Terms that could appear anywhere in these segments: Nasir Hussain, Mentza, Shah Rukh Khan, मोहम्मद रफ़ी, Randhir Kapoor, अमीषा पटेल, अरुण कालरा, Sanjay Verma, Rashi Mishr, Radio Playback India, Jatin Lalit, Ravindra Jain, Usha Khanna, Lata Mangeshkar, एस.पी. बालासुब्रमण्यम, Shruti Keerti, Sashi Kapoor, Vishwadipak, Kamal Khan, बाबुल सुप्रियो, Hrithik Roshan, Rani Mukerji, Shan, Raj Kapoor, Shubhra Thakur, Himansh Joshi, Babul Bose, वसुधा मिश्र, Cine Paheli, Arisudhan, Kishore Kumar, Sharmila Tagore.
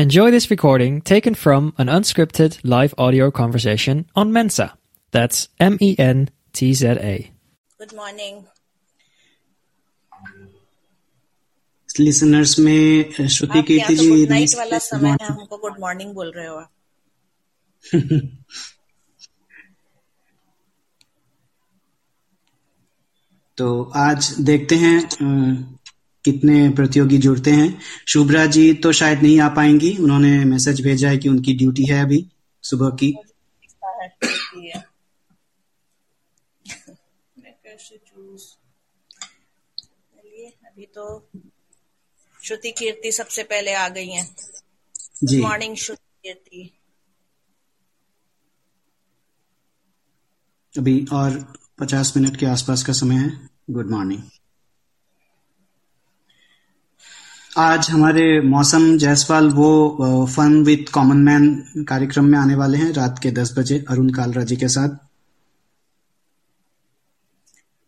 Enjoy this recording taken from an unscripted live audio conversation on Mensa. That's M-E-N-T-Z-A. Good morning. Listeners में श्रुति कीर्ति जी night वाला समय है, हमको good morning बोल रहे हो आप. तो आज देखते हैं कितने प्रतियोगी जुड़ते हैं. शुभ्रा जी तो शायद नहीं आ पाएंगी, उन्होंने मैसेज भेजा है कि उनकी ड्यूटी है अभी सुबह की. अभी तो श्रुति कीर्ति सबसे पहले आ गई हैं. Good morning Shruti Kirti. अभी और 50 मिनट के आसपास का समय है. Good morning. आज हमारे मौसम जायसवाल वो फन विद कॉमन मैन कार्यक्रम में आने वाले हैं रात के 10 बजे अरुण कालरा जी के साथ,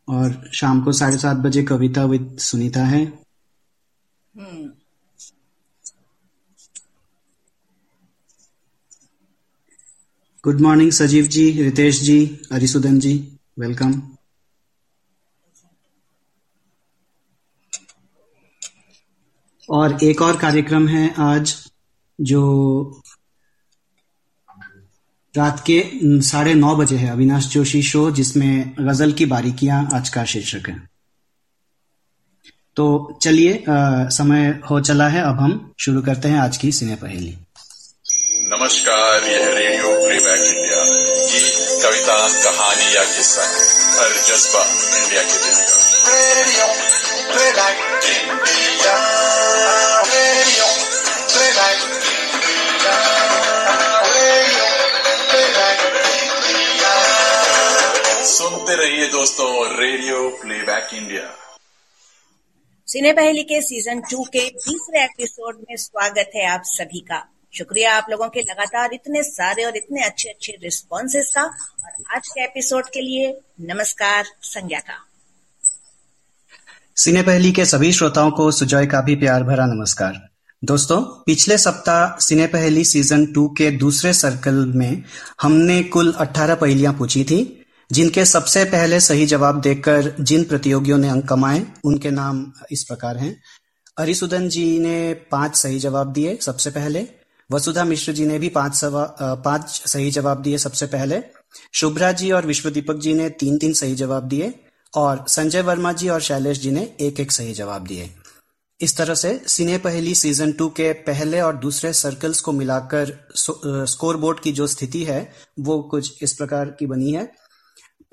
और शाम को 7:30 बजे कविता विद सुनीता है. Good morning Sajeev ji, Ritesh ji, Arisudan ji, welcome. और एक और कार्यक्रम है आज जो रात के 9:30 बजे है, अविनाश जोशी शो, जिसमें गजल की बारीकियां आज का शीर्षक है. तो चलिए, समय हो चला है, अब हम शुरू करते हैं आज की सिने पहेली. नमस्कार, यह रेडियो प्लेबैक इंडिया. गीत, कविता, कहानी या किस्सा, हर जज्बा इंडिया के दिल का. Radio playback India, radio playback India, radio playback India. सुनते रहिए दोस्तों रेडियो प्लेबैक इंडिया. सिने पहेली के सीजन 2 के तीसरे एपिसोड में स्वागत है आप सभी का. शुक्रिया आप लोगों के लगातार इतने सारे और इतने अच्छे अच्छे रिस्पॉन्सेस का. और आज के एपिसोड के लिए नमस्कार संज्ञा का. सिने पहेली के सभी श्रोताओं को सुजॉय का भी प्यार भरा नमस्कार. दोस्तों, पिछले सप्ताह सिने पहेली सीजन 2 के दूसरे सर्कल में हमने कुल 18 पहेलियां पूछी थी, जिनके सबसे पहले सही जवाब देकर जिन प्रतियोगियों ने अंक कमाए उनके नाम इस प्रकार हैं. अरिसुदन जी ने 5 सही जवाब दिए सबसे पहले, वसुधा मिश्र जी ने भी 5 सही जवाब दिए सबसे पहले, शुभ्रा जी और विश्वदीपक जी ने 3 सही जवाब दिए, और संजय वर्मा जी और शैलेश जी ने 1 सही जवाब दिए. इस तरह से सिने पहेली सीजन 2 के पहले और दूसरे सर्कल्स को मिलाकर स्कोर बोर्ड की जो स्थिति है वो कुछ इस प्रकार की बनी है.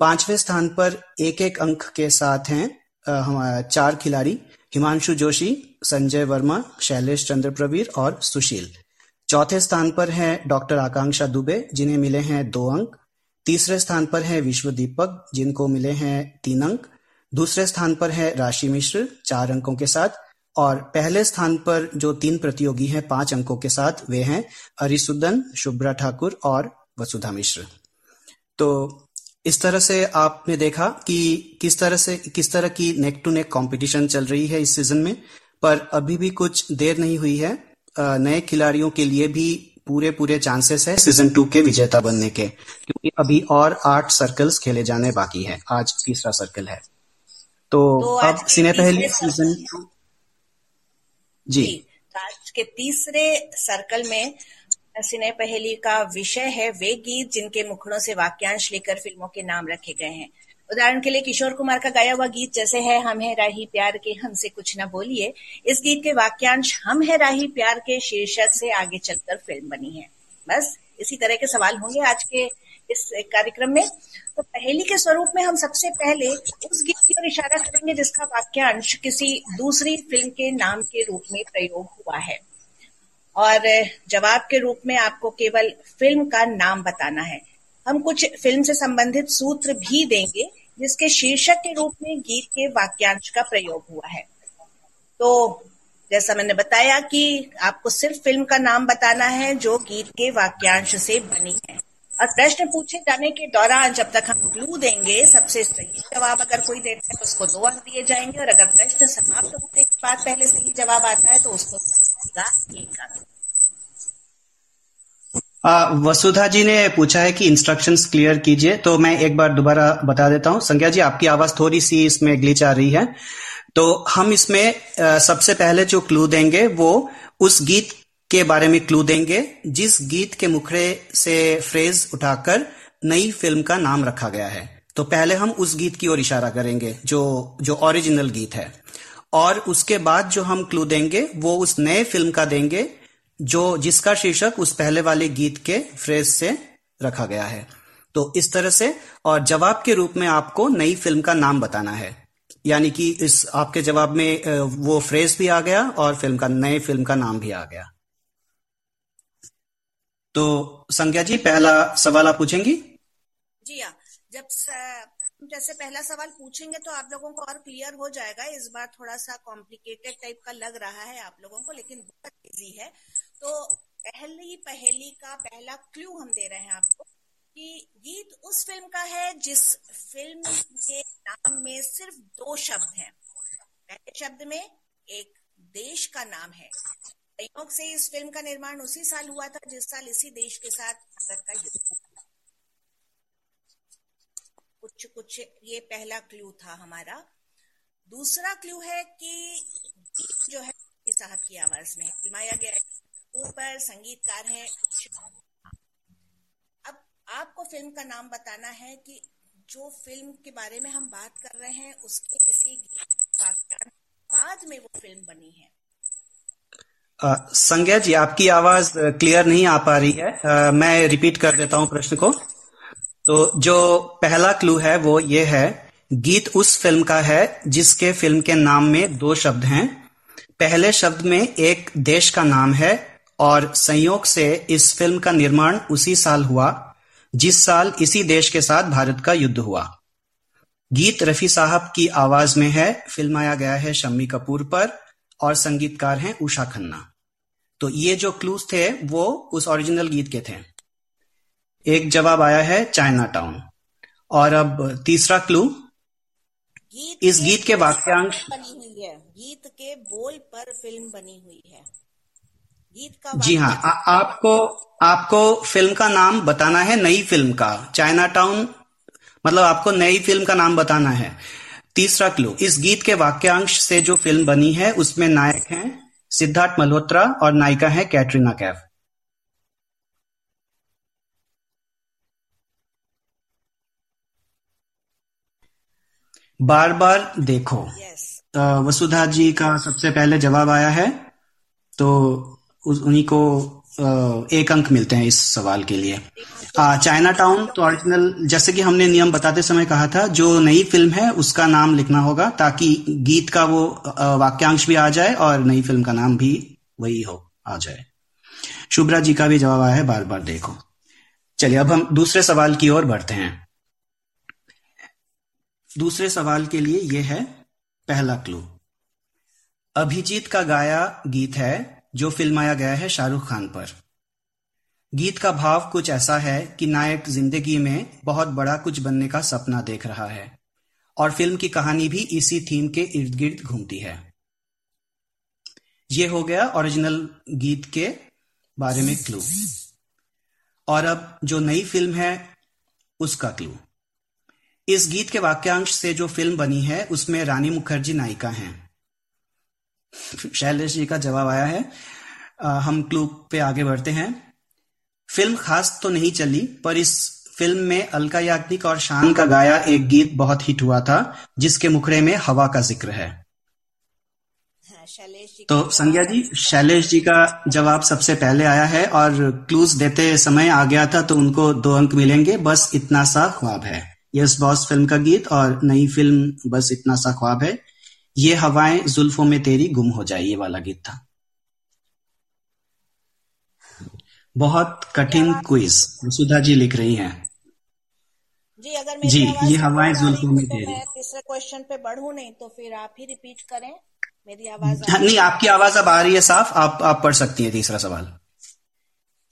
5वें स्थान पर 1-1 अंक के साथ हैं हमारे 4 खिलाड़ी, हिमांशु जोशी, संजय वर्मा, शैलेश चंद्रप्रवीर और सुशील. 4थे स्थान पर हैं डॉक्टर आकांक्षा दुबे, जिन्हें मिले हैं 2 अंक. 3रे स्थान पर हैं विश्वदीपक, जिनको मिले हैं 3 अंक. 2रे स्थान पर है राशि मिश्र 4 अंकों के साथ, और पहले स्थान पर जो 3 प्रतियोगी हैं 5 अंकों के साथ वे हैं अरिसुदन, शुभ्रा ठाकुर और वसुधा मिश्र. तो इस तरह से आपने देखा कि किस तरह की नेक टू नेक कंपटीशन चल रही है इस सीजन में. पर अभी भी कुछ देर नहीं हुई है, नए खिलाड़ियों के लिए भी पूरे चांसेस है सीजन 2 के विजेता बनने के, क्योंकि अभी और 8 सर्कल्स खेले जाने बाकी है. आज तीसरा सर्कल है. तो अब सिने पहली सीजन 2 जी, आज के तीसरे सर्कल में सिने पहेली का विषय है वे गीत जिनके मुखड़ों से वाक्यांश लेकर फिल्मों के नाम रखे गए हैं. उदाहरण के लिए किशोर कुमार का गाया हुआ गीत जैसे है हम है राही प्यार के, हमसे कुछ ना बोलिए. इस गीत के वाक्यांश हम है राही प्यार के शीर्षक से आगे चलकर फिल्म बनी है. बस इसी तरह के सवाल होंगे आज के इस कार्यक्रम में. तो पहेली के स्वरूप में हम सबसे पहले उस गीत की ओर इशारा करेंगे जिसका वाक्यांश किसी दूसरी फिल्म के नाम के रूप में प्रयोग हुआ है, और जवाब के रूप में आपको केवल फिल्म का नाम बताना है. हम कुछ फिल्म से संबंधित सूत्र भी देंगे जिसके शीर्षक के रूप में गीत के वाक्यांश का प्रयोग हुआ है. तो जैसा मैंने बताया कि आपको सिर्फ फिल्म का नाम बताना है जो गीत के वाक्यांश से बनी है, और प्रश्न पूछे जाने के दौरान जब तक हम क्लू देंगे सबसे सही जवाब अगर कोई देता है तो उसको 2 अंक दिए जाएंगे, और अगर प्रश्न समाप्त होने के बाद पहले सही जवाब आता है तो उसको 1 अंक. वसुधा जी ने पूछा है कि इंस्ट्रक्शंस क्लियर कीजिए, तो मैं एक बार दोबारा बता देता हूं। संज्ञा जी, आपकी आवाज थोड़ी सी इसमें ग्लिच आ रही है, तो हम इसमें सबसे पहले जो क्लू देंगे वो उस गीत के बारे में क्लू देंगे जिस गीत के मुखड़े से फ्रेज उठाकर नई फिल्म का नाम रखा गया है। तो पहले हम उस गीत की ओर इशारा करेंगे जो ओरिजिनल गीत है, और उसके बाद जो हम क्लू देंगे वो उस नए फिल्म का देंगे जिसका शीर्षक उस पहले वाले गीत के फ्रेज से रखा गया है। तो इस तरह से, और जवाब के रूप में आपको नई फिल्म का नाम बताना है, यानी कि इस आपके जवाब में वो फ्रेज भी आ गया और नई फिल्म का नाम भी आ गया। तो संज्ञा जी, पहला सवाल आप पूछेंगी? जी हाँ, जैसे पहला सवाल पूछेंगे तो आप लोगों को और क्लियर हो जाएगा। इस बार थोड़ा सा कॉम्प्लिकेटेड टाइप का लग रहा है आप लोगों को, लेकिन बहुत इजी है। तो पहली का पहला क्लू हम दे रहे हैं आपको कि गीत उस फिल्म का है जिस फिल्म के नाम में सिर्फ दो शब्द हैं। पहले शब्द में एक देश का नाम है। संयोग से इस फिल्म का निर्माण उसी साल हुआ था जिस साल इसी देश के साथ भारत का युद्ध हुआ। कुछ ये पहला क्लू था हमारा। दूसरा क्लू है कि जो है साहब की आवाज में फिल्माया गया है, ऊपर संगीतकार है। अब आपको फिल्म का नाम बताना है कि जो फिल्म के बारे में हम बात कर रहे हैं उसके किसी बाद में वो फिल्म बनी है। संज्ञा जी, आपकी आवाज क्लियर नहीं आ पा रही है, मैं रिपीट कर देता हूँ प्रश्न को। तो जो पहला क्लू है वो ये है, गीत उस फिल्म का है जिसके फिल्म के नाम में दो शब्द हैं। पहले शब्द में एक देश का नाम है और संयोग से इस फिल्म का निर्माण उसी साल हुआ जिस साल इसी देश के साथ भारत का युद्ध हुआ। गीत रफी साहब की आवाज में है, फिल्माया गया है शम्मी कपूर पर और संगीतकार हैं उषा खन्ना। तो ये जो क्लूज थे वो उस ओरिजिनल गीत के थे। एक जवाब आया है चाइना टाउन। और अब तीसरा क्लू, इस गीत के वाक्यांश बनी हुई है, गीत के बोल पर फिल्म बनी हुई है। गीत का जी हाँ, आपको फिल्म का नाम बताना है, नई फिल्म का। चाइना टाउन मतलब आपको नई फिल्म का नाम बताना है। तीसरा क्लू, इस गीत के वाक्यांश से जो फिल्म बनी है उसमें नायक हैं सिद्धार्थ मल्होत्रा और नायिका है कैटरीना कैफ। बार बार देखो, वसुधा जी का सबसे पहले जवाब आया है, तो उन्हीं को एक अंक मिलते हैं इस सवाल के लिए। चाइना टाउन तो ओरिजिनल, जैसे कि हमने नियम बताते समय कहा था, जो नई फिल्म है उसका नाम लिखना होगा ताकि गीत का वो वाक्यांश भी आ जाए और नई फिल्म का नाम भी वही आ जाए। शुभ्रा जी का भी जवाब आया है बार बार देखो। चलिए, अब हम दूसरे सवाल की ओर बढ़ते हैं। दूसरे सवाल के लिए यह है पहला क्लू, अभिजीत का गाया गीत है जो फिल्माया गया है शाहरुख खान पर। गीत का भाव कुछ ऐसा है कि नायक जिंदगी में बहुत बड़ा कुछ बनने का सपना देख रहा है और फिल्म की कहानी भी इसी थीम के इर्द गिर्द घूमती है। ये हो गया ओरिजिनल गीत के बारे में क्लू। और अब जो नई फिल्म है उसका क्लू, इस गीत के वाक्यांश से जो फिल्म बनी है उसमें रानी मुखर्जी नायिका हैं। शैलेश जी का जवाब आया है। हम क्लू पे आगे बढ़ते हैं। फिल्म खास तो नहीं चली पर इस फिल्म में अलका याग्निक और शान का गाया एक गीत बहुत हिट हुआ था जिसके मुखड़े में हवा का जिक्र है। तो संज्ञा जी, शैलेश जी का जवाब सबसे पहले आया है और क्लूज देते समय आ गया था, तो उनको 2 अंक मिलेंगे। बस इतना सा ख्वाब है, यस बॉस फिल्म का गीत, और नई फिल्म बस इतना सा ख्वाब है। ये हवाएं जुल्फों में तेरी गुम हो जाए, ये वाला गीत था। बहुत कठिन क्विज, वसुधा जी लिख रही हैं। जी, अगर मेरी आवाज ये हवाएं जुल्फों में तेरी, तीसरे क्वेश्चन पे बढ़ूं नहीं तो फिर आप ही रिपीट करें। मेरी आवाज नहीं, आपकी आवाज अब आ रही है साफ, आप पढ़ सकती हैं तीसरा सवाल।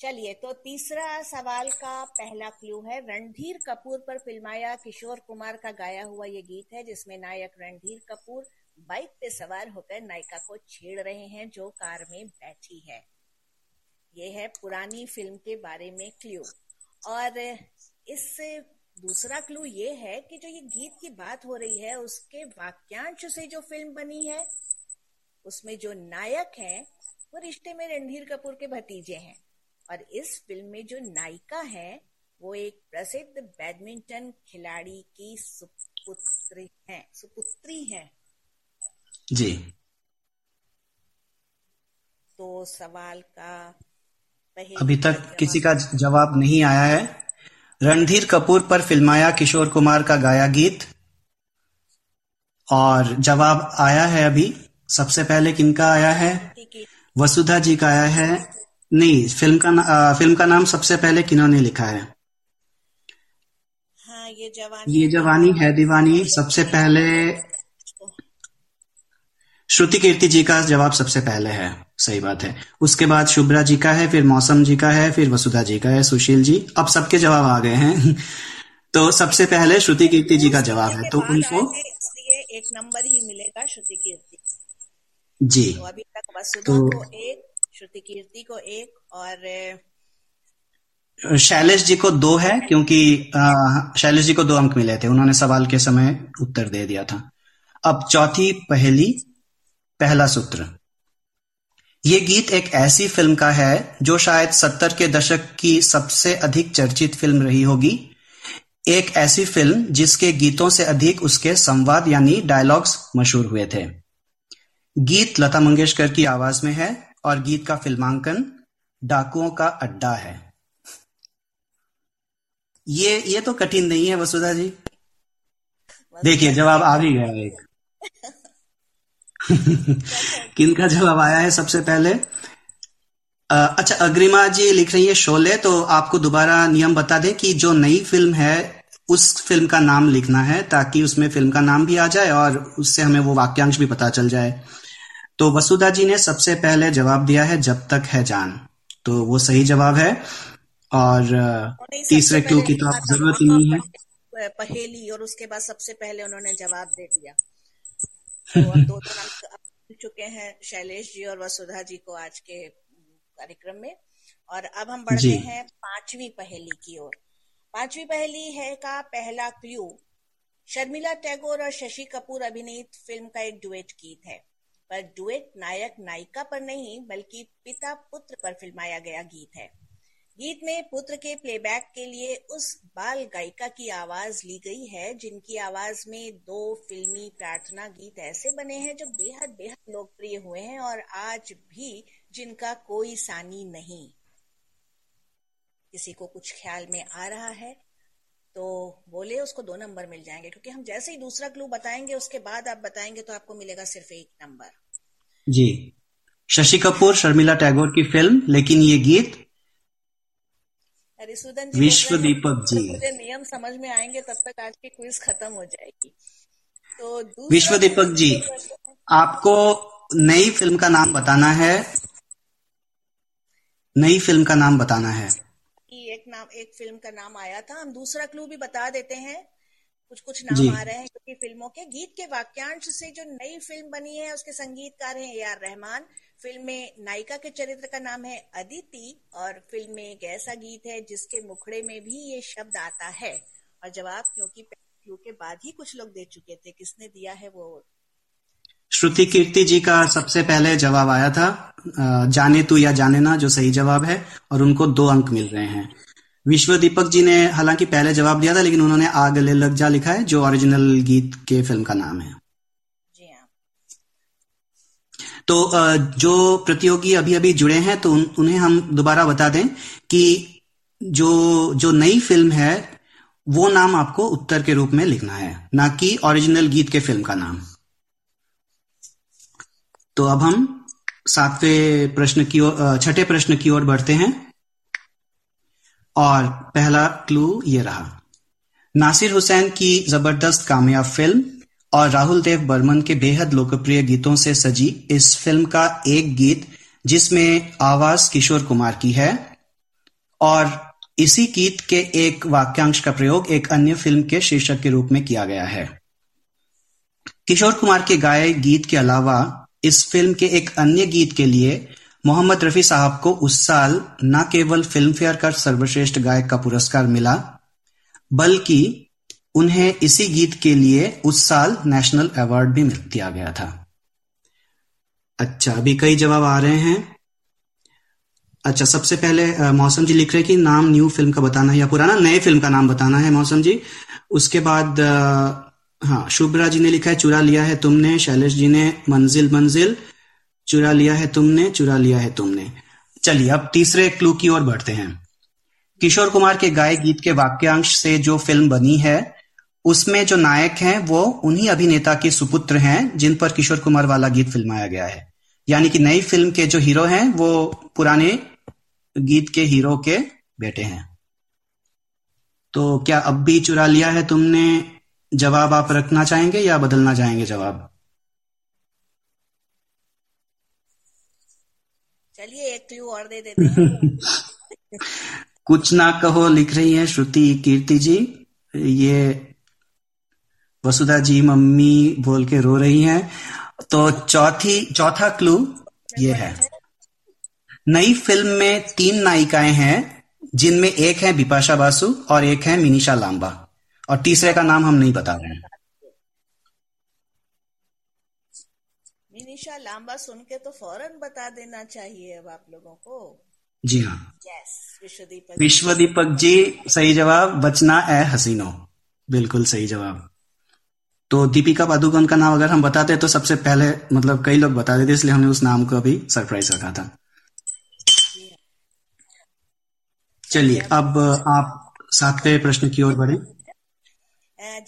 चलिए, तो तीसरा सवाल का पहला क्लू है, रणधीर कपूर पर फिल्माया किशोर कुमार का गाया हुआ ये गीत है जिसमें नायक रणधीर कपूर बाइक पे सवार होकर नायिका को छेड़ रहे हैं जो कार में बैठी है। ये है पुरानी फिल्म के बारे में क्लू। और इससे दूसरा क्लू ये है कि जो ये गीत की बात हो रही है उसके वाक्यांश से जो फिल्म बनी है उसमें जो नायक हैं वो रिश्ते में रणधीर कपूर के भतीजे हैं और इस फिल्म में जो नायिका है वो एक प्रसिद्ध बैडमिंटन खिलाड़ी की सुपुत्री है जी। तो सवाल का अभी तक किसी का जवाब नहीं आया है। रणधीर कपूर पर फिल्माया किशोर कुमार का गाया गीत, और जवाब आया है अभी सबसे पहले किनका आया है? वसुधा जी का आया है। नहीं, फिल्म का नाम सबसे पहले किन्होंने लिखा है? हाँ, ये जवानी है दीवानी सबसे पहले श्रुति कीर्ति जी का जवाब सबसे पहले है, सही बात है। उसके बाद शुभ्रा जी का है, फिर मौसम जी का है, फिर वसुधा जी का है, सुशील जी। अब सबके जवाब आ गए हैं तो सबसे पहले श्रुति कीर्ति जी का जवाब है, तो उनको एक नंबर ही मिलेगा श्रुति कीर्ति जी। तो अभी तक वसुधा को एक, श्रुति कीर्ति को एक और शैलेश जी को दो है, क्योंकि शैलेश जी को 2 अंक मिले थे, उन्होंने सवाल के समय उत्तर दे दिया था। अब चौथी पहेली, पहला सूत्र। ये गीत एक ऐसी फिल्म का है जो शायद 70 के दशक की सबसे अधिक चर्चित फिल्म रही होगी। एक ऐसी फिल्म जिसके गीतों से अधिक उसके संवाद यानी डायलॉग्स मशहूर हुए थे। गीत लता मंगेशकर की आवाज में है और गीत का फिल्मांकन डाकुओं का अड्डा है। ये तो कठिन नहीं है वसुधा जी, देखिए जवाब आ भी गया एक किनका जवाब आया है सबसे पहले? अच्छा, अग्रिमा जी लिख रही है शोले। तो आपको दोबारा नियम बता दें कि जो नई फिल्म है उस फिल्म का नाम लिखना है ताकि उसमें फिल्म का नाम भी आ जाए और उससे हमें वो वाक्यांश भी पता चल जाए। तो वसुधा जी ने सबसे पहले जवाब दिया है जब तक है जान, तो वो सही जवाब है। और तीसरे क्लू की तो आप जरूरत ही नहीं है, पहेली और उसके बाद सबसे पहले उन्होंने जवाब दे दिया। दो नाम चुके हैं शैलेश जी और वसुधा जी को आज के कार्यक्रम में। और अब हम बढ़ते हैं पांचवी पहेली की ओर। पांचवी पहेली है का पहला क्लू शर्मिला टैगोर और शशि कपूर अभिनीत फिल्म का एक डुएट गीत है, पर डुएट नायक नायिका पर नहीं बल्कि पिता पुत्र पर फिल्माया गया गीत है। गीत में पुत्र के प्लेबैक के लिए उस बाल गायिका की आवाज ली गई है जिनकी आवाज में 2 फिल्मी प्रार्थना गीत ऐसे बने हैं जो बेहद बेहद लोकप्रिय हुए हैं और आज भी जिनका कोई सानी नहीं। किसी को कुछ ख्याल में आ रहा है तो बोले, उसको 2 नंबर मिल जाएंगे क्योंकि हम जैसे ही दूसरा क्लू बताएंगे उसके बाद आप बताएंगे तो आपको मिलेगा सिर्फ 1 नंबर जी। शशि कपूर, शर्मिला टैगोर की फिल्म, लेकिन ये गीत विश्वदीपक जी। मुझे नियम समझ में आएंगे तब तक आज की क्विज खत्म हो जाएगी। तो विश्वदीपक जी, आपको नई फिल्म का नाम बताना है, नई फिल्म का नाम बताना है। एक फिल्म का नाम आया था, हम दूसरा क्लू भी बता देते हैं। कुछ नाम आ रहे हैं क्योंकि फिल्मों के गीत के वाक्यांश से जो नई फिल्म बनी है उसके संगीतकार हैं ए.आर. रहमान। फिल्म में नायिका के चरित्र का नाम है अदिति और फिल्म में एक ऐसा गीत है जिसके मुखड़े में भी ये शब्द आता है। और जवाब क्योंकि पहले के बाद ही कुछ लोग दे चुके थे, किसने दिया है वो? श्रुति कीर्ति जी का सबसे पहले जवाब आया था जाने तू या जाने ना, जो सही जवाब है, और उनको 2 अंक मिल रहे हैं। विश्वदीपक जी ने हालांकि पहले जवाब दिया था लेकिन उन्होंने आग ले लग जा लिखा है जो ओरिजिनल गीत के फिल्म का नाम है जी। तो जो प्रतियोगी अभी अभी जुड़े हैं तो उन्हें हम दोबारा बता दें कि जो नई फिल्म है वो नाम आपको उत्तर के रूप में लिखना है, ना कि ओरिजिनल गीत के फिल्म का नाम। तो अब हम 7वें प्रश्न की ओर, 6ठे प्रश्न की ओर बढ़ते हैं। और पहला क्लू ये रहा। नासिर हुसैन की जबरदस्त कामयाब फिल्म और राहुल देव बर्मन के बेहद लोकप्रिय गीतों से सजी इस फिल्म का एक गीत जिसमें आवाज किशोर कुमार की है और इसी गीत के एक वाक्यांश का प्रयोग एक अन्य फिल्म के शीर्षक के रूप में किया गया है। किशोर कुमार के गाए गीत के अलावा इस फिल्म के एक अन्य गीत के लिए मोहम्मद रफ़ी साहब को उस साल न केवल फिल्मफेयर का सर्वश्रेष्ठ गायक का पुरस्कार मिला, बल्कि उन्हें इसी गीत के लिए उस साल नेशनल अवार्ड भी मिल दिया गया था। अच्छा, अभी कई जवाब आ रहे हैं। अच्छा, सबसे पहले मौसम जी लिख रहे हैं कि नाम न्यू फिल्म का बताना है या पुराना, नए फिल्म का नाम बताना है मौसम जी। उसके बाद हाँ, शुभ्रा जी ने लिखा है चुरा लिया है तुमने, शैलेश जी ने मंजिल मंजिल, चुरा लिया है तुमने, चुरा लिया है तुमने। चलिए अब तीसरे क्लू की ओर बढ़ते हैं। किशोर कुमार के गाए गीत के वाक्यांश से जो फिल्म बनी है उसमें जो नायक हैं वो उन्हीं अभिनेता के सुपुत्र हैं जिन पर किशोर कुमार वाला गीत फिल्माया गया है, यानी कि नई फिल्म के जो हीरो हैं वो पुराने गीत के हीरो के बेटे हैं। तो क्या अब भी चुरा लिया है तुमने जवाब आप रखना चाहेंगे या बदलना चाहेंगे जवाब? चलिए एक क्लू और दे देते हैं। कुछ ना कहो लिख रही है श्रुति कीर्ति जी। ये वसुधा जी मम्मी बोल के रो रही हैं। तो चौथा क्लू ये है, नई फिल्म में 3 नायिकाएं हैं जिनमें एक है बिपाशा बासु और एक है मिनीषा लांबा और तीसरे का नाम हम नहीं बता रहे हैं। मिनीषा लांबा सुन के तो फौरन बता देना चाहिए अब आप लोगों को। जी हाँ, विश्वदीपक। विश्वदीपक जी सही जवाब, बचना ए हसीनो, बिल्कुल सही जवाब। तो दीपिका पादुकोण का नाम अगर हम बताते तो सबसे पहले मतलब कई लोग बता देते, इसलिए हमने उस नाम को अभी सरप्राइज रखा था। चलिए अब आप 7वें प्रश्न की ओर बढ़ें,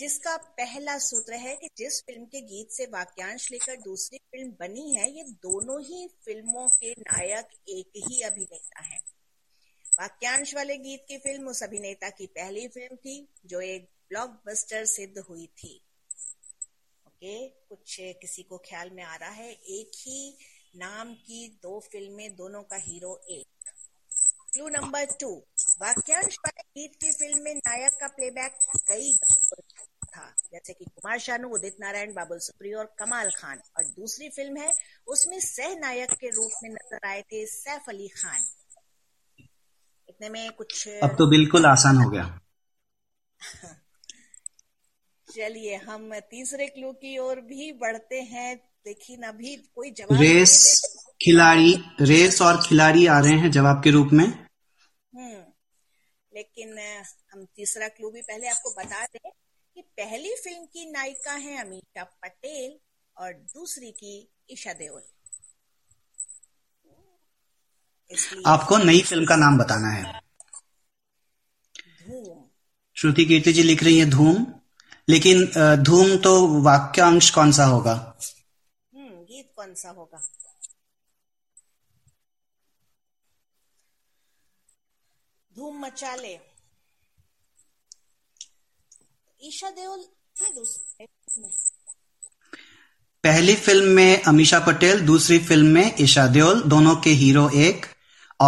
जिसका पहला सूत्र है कि जिस फिल्म के गीत से वाक्यांश लेकर दूसरी फिल्म बनी है ये दोनों ही फिल्मों के नायक एक ही अभिनेता है। वाक्यांश वाले गीत की फिल्म उस अभिनेता की पहली फिल्म थी जो एक ब्लॉकबस्टर सिद्ध हुई थी। ओके, कुछ किसी को ख्याल में आ रहा है? एक ही नाम की 2 फिल्में, दोनों का हीरो एक। क्लू नंबर 2, वाक्यांश वाले गीत की फिल्म में नायक का प्लेबैक कई गायकों था जैसे कि कुमार शानू, उदित नारायण, बाबुल सुप्रियो और कमाल खान, और दूसरी फिल्म है उसमें सह नायक के रूप में नजर आए थे सैफ अली खान। इतने में कुछ अब तो बिल्कुल आसान हो गया। चलिए हम तीसरे क्लू की ओर भी बढ़ते हैं, लेकिन अभी कोई जवाब रेस खिलाड़ी, रेस और खिलाड़ी आ रहे हैं जवाब के रूप में। लेकिन हम तीसरा क्लू भी पहले आपको बता दें कि पहली फिल्म की नायिका है अमीषा पटेल और दूसरी की ईशा देओल। आपको नई फिल्म का नाम बताना है। धूम, श्रुति कीर्ति जी लिख रही है धूम, लेकिन धूम तो वाक्यांश कौन सा होगा? गीत कौन सा होगा? धूम मचा ले। ईशा देओल है दूसरी में। पहली फिल्म में अमीषा पटेल, दूसरी फिल्म में ईशा देओल, दोनों के हीरो एक।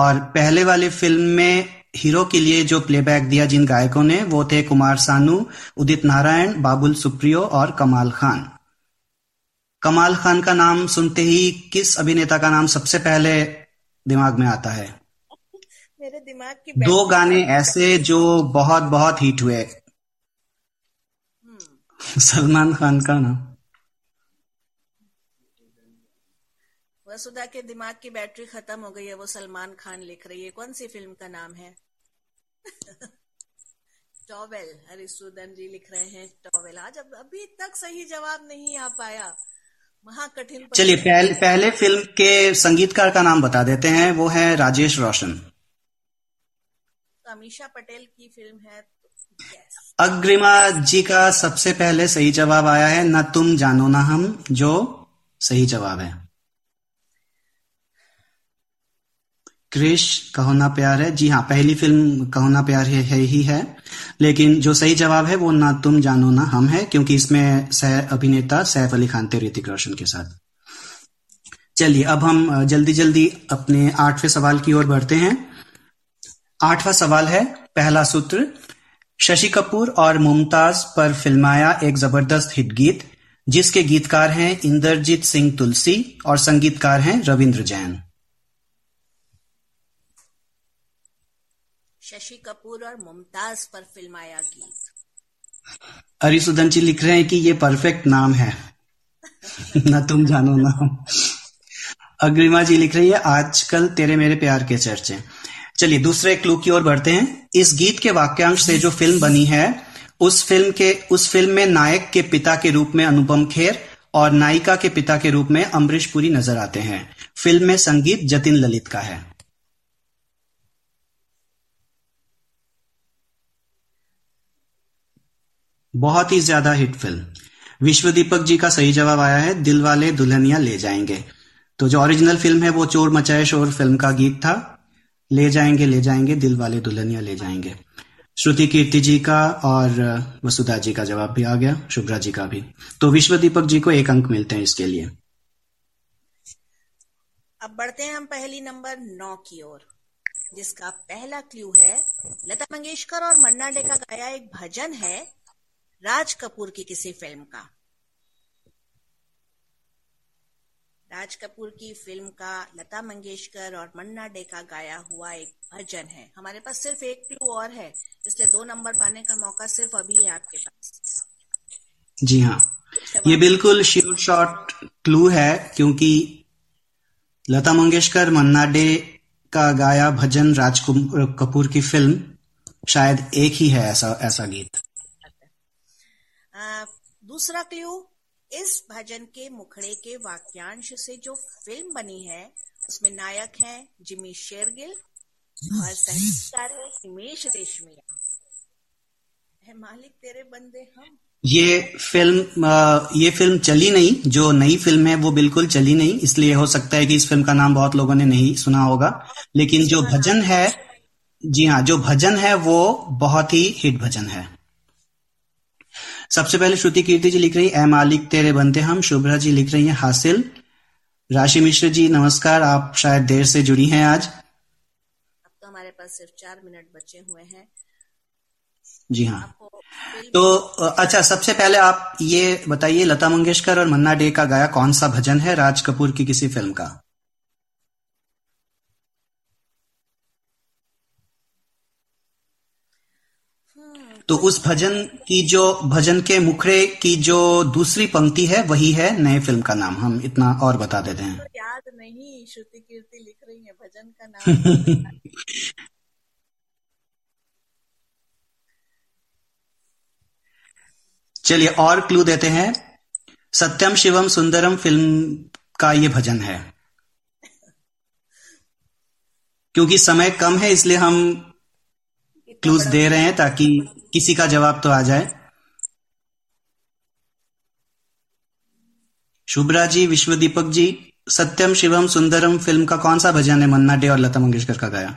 और पहले वाली फिल्म में हीरो के लिए जो प्लेबैक दिया जिन गायकों ने वो थे कुमार सानू, उदित नारायण, बाबुल सुप्रियो और कमाल खान। कमाल खान का नाम सुनते ही किस अभिनेता का नाम सबसे पहले दिमाग में आता है? मेरे दिमाग की 2 गाने ऐसे जो बहुत बहुत हिट हुए। सलमान खान का ना। वसुधा के दिमाग की बैटरी खत्म हो गई है, वो सलमान खान लिख रही है। कौन सी फिल्म का नाम है? टॉवेल, अरिसुदन जी लिख रहे हैं टॉवेल। आज अभी तक सही जवाब नहीं आ पाया, महा कठिन। चलिए पहले फिल्म के संगीतकार का नाम बता देते हैं, वो है राजेश रोशन। अमीषा पटेल की फिल्म है तो अग्रिमा जी का सबसे पहले सही जवाब आया है ना तुम जानो ना हम, जो सही जवाब है। क्रिश कहो ना प्यार है। जी हाँ, पहली फिल्म कहो ना प्यार है ही है, लेकिन जो सही जवाब है वो ना तुम जानो ना हम है, क्योंकि इसमें सह अभिनेता सैफ अली खान थे ऋतिक रोशन के साथ। चलिए अब हम जल्दी जल्दी अपने 8वें सवाल की ओर बढ़ते हैं। 8वां सवाल है, पहला सूत्र, शशि कपूर और मुमताज पर फिल्माया एक जबरदस्त हिट गीत जिसके गीतकार हैं इंद्रजीत सिंह तुलसी और संगीतकार हैं रविंद्र जैन। शशि कपूर और मुमताज पर फिल्माया गीत। अरिसुधन जी लिख रहे हैं कि ये परफेक्ट नाम है ना तुम जानो ना। अग्रिमा जी लिख रही है आजकल तेरे मेरे प्यार के चर्चे। चलिए दूसरे क्लू की ओर बढ़ते हैं। इस गीत के वाक्यांश से जो फिल्म बनी है उस फिल्म में नायक के पिता के रूप में अनुपम खेर और नायिका के पिता के रूप में अमरीश पुरी नजर आते हैं। फिल्म में संगीत जतिन ललित का है। बहुत ही ज्यादा हिट फिल्म। विश्वदीपक जी का सही जवाब आया है दिल वाले दुल्हनिया ले जाएंगे। तो जो ओरिजिनल फिल्म है वो चोर मचाए शोर फिल्म का गीत था। ले जाएंगे दिल वाले दुल्हनिया ले जाएंगे। श्रुति कीर्ति जी का और वसुधा जी का जवाब भी आ गया, शुभ्रा जी का भी। तो विश्वदीपक जी को 1 अंक मिलते हैं इसके लिए। अब बढ़ते हैं हम पहेली नंबर 9 की ओर, जिसका पहला क्लू है लता मंगेशकर और मन्ना डे का गाया एक भजन है राज कपूर की किसी फिल्म का। राज कपूर की फिल्म का लता मंगेशकर और मन्ना डे का गाया हुआ एक भजन है। हमारे पास सिर्फ 1 क्लू और है, इसलिए 2 नंबर पाने का मौका सिर्फ अभी है आपके पास। जी हाँ, ये बिल्कुल श्योर शॉट क्लू है क्योंकि लता मंगेशकर मन्ना डे का गाया भजन राज कपूर की फिल्म शायद एक ही है ऐसा गीत। दूसरा क्लू, इस भजन के मुखड़े के वाक्यांश से जो फिल्म बनी है उसमें नायक हैं जिमी शेरगिल और संगीतकार है हिमेश रेशमिया। मालिक तेरे बंदे हम। ये फिल्म चली नहीं, जो नई फिल्म है वो बिल्कुल चली नहीं, इसलिए हो सकता है कि इस फिल्म का नाम बहुत लोगों ने नहीं सुना होगा। लेकिन जो भजन है, जी हाँ, जो भजन है वो बहुत ही हिट भजन है। सबसे पहले श्रुति कीर्ति जी लिख रही है ए मालिक तेरे बनते हम। शुभ्रा जी लिख रही है हासिल। राशि मिश्र जी नमस्कार, आप शायद देर से जुड़ी हैं आज। अब तो हमारे पास सिर्फ 4 मिनट बचे हुए हैं। जी हाँ, तो अच्छा सबसे पहले आप ये बताइए लता मंगेशकर और मन्ना डे का गाया कौन सा भजन है राज कपूर की किसी फिल्म का? तो उस भजन के मुखड़े की जो दूसरी पंक्ति है वही है नए फिल्म का नाम। हम इतना और बता देते हैं। तो याद नहीं, श्रुति कीर्ति लिख रही है भजन का नाम। चलिए और क्लू देते हैं। सत्यम शिवम सुंदरम फिल्म का ये भजन है। क्योंकि समय कम है इसलिए हम क्लूज दे रहे हैं ताकि किसी का जवाब तो आ जाए। शुभ्रा जी, विश्वदीपक जी, सत्यम शिवम सुंदरम फिल्म का कौन सा भजन है मन्ना डे और लता मंगेशकर का गाया?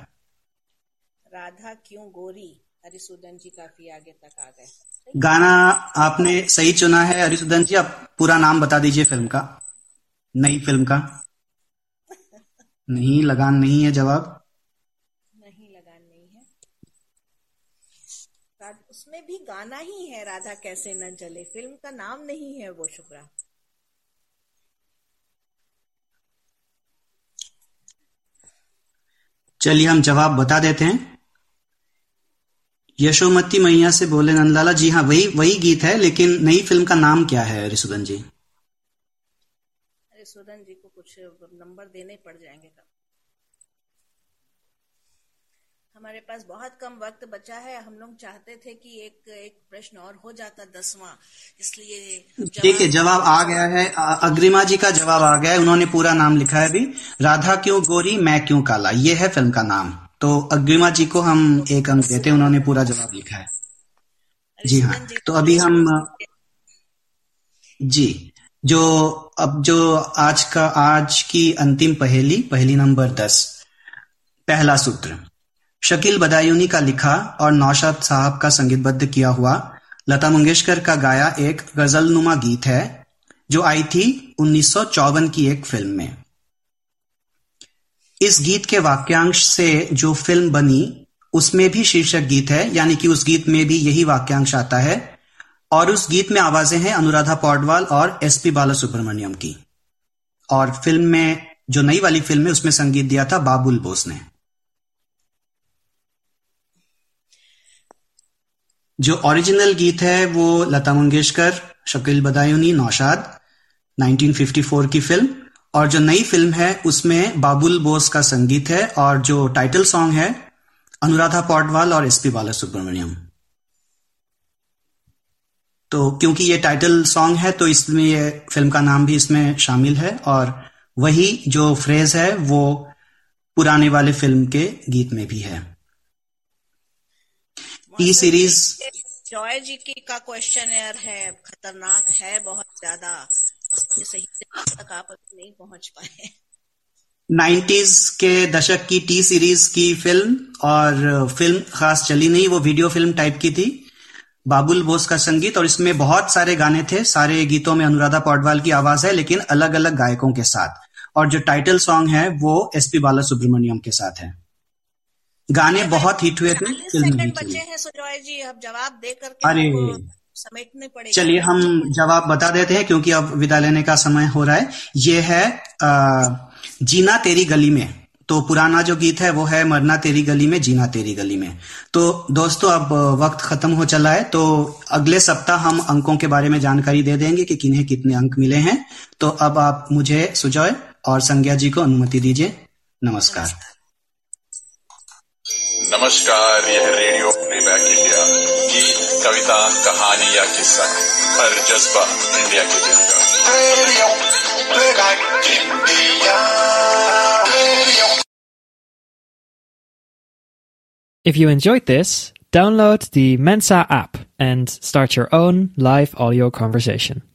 राधा क्यों गोरी। अरिसुदन जी काफी आगे तक आ गए। गाना आपने सही चुना है अरिसुदन जी। आप पूरा नाम बता दीजिए फिल्म का, नई फिल्म का। नहीं, लगान नहीं है जवाब। उसमें भी गाना ही है राधा कैसे न जले, फिल्म का नाम नहीं है वो। शुभ्रा, चलिए हम जवाब बता देते हैं। यशोमती मैया से बोले नंदलाला। जी हाँ, वही गीत है। लेकिन नई फिल्म का नाम क्या है अरिसुदन जी? अरिसुदन जी को कुछ नंबर देने पड़ जाएंगे तब। हमारे पास बहुत कम वक्त बचा है। हम लोग चाहते थे कि एक प्रश्न और हो जाता 10वां, इसलिए ठीक है। जवाब आ गया है, अग्रिमा जी का जवाब आ गया है। उन्होंने पूरा नाम लिखा है अभी, राधा क्यों गोरी मैं क्यों काला, ये है फिल्म का नाम। तो अग्रिमा जी को हम 1 अंक देते हैं, उन्होंने पूरा जवाब लिखा है। जी हाँ, तो अभी हम जी जो आज की अंतिम पहेली नंबर 10। पहला सूत्र शकील बदायूनी का लिखा और नौशाद साहब का संगीतबद्ध किया हुआ लता मंगेशकर का गाया एक गजलनुमा गीत है जो आई थी 1954 की एक फिल्म में। इस गीत के वाक्यांश से जो फिल्म बनी उसमें भी शीर्षक गीत है, यानी कि उस गीत में भी यही वाक्यांश आता है। और उस गीत में आवाजें हैं अनुराधा पौडवाल और S.P. बालासुब्रमण्यम की। और फिल्म में, जो नई वाली फिल्म है, उसमें संगीत दिया था बाबुल बोस ने। जो ओरिजिनल गीत है वो लता मंगेशकर, शकील बदायूनी, नौशाद, 1954 की फिल्म। और जो नई फिल्म है उसमें बाबुल बोस का संगीत है और जो टाइटल सॉन्ग है अनुराधा पौडवाल और एसपी बालासुब्रमण्यम। तो क्योंकि ये टाइटल सॉन्ग है तो इसमें ये फिल्म का नाम भी इसमें शामिल है और वही जो फ्रेज है वो पुराने वाले फिल्म के गीत में भी है। ई सीरीज जॉय जी की का क्वेश्चनेयर है, खतरनाक है बहुत ज्यादा, सही तक आप नहीं पहुंच पाए। 90s के दशक की टी सीरीज की फिल्म, और फिल्म खास चली नहीं, वो वीडियो फिल्म टाइप की थी। बाबुल बोस का संगीत और इसमें बहुत सारे गाने थे, सारे गीतों में अनुराधा पौडवाल की आवाज है लेकिन अलग अलग गायकों के साथ। और जो टाइटल सॉन्ग है वो एसपी बालासुब्रमण्यम के साथ है। गाने बहुत हिट हुए थे। 40 सेकंड बचे हैं सुजॉय जी, अब जवाब दे करके अरे समेटने पड़ेगा। चलिए हम जवाब बता देते हैं क्योंकि अब विदा लेने का समय हो रहा है। ये है जीना तेरी गली में। तो पुराना जो गीत है वो है मरना तेरी गली में, जीना तेरी गली में। तो दोस्तों अब वक्त खत्म हो चला है, तो अगले सप्ताह हम अंकों के बारे में जानकारी दे देंगे कि किन्हें कितने अंक मिले हैं। तो अब आप मुझे, सुजॉय और संज्ञा जी को अनुमति दीजिए। नमस्कार। नमस्कार, यह रेडियो प्लेबैक इंडिया। गीत, कविता, कहानी या किस्सा, हर जज्बा इंडिया के दिल का। Radio playback India. If you enjoyed this, download the Mensa app and start your own live audio conversation.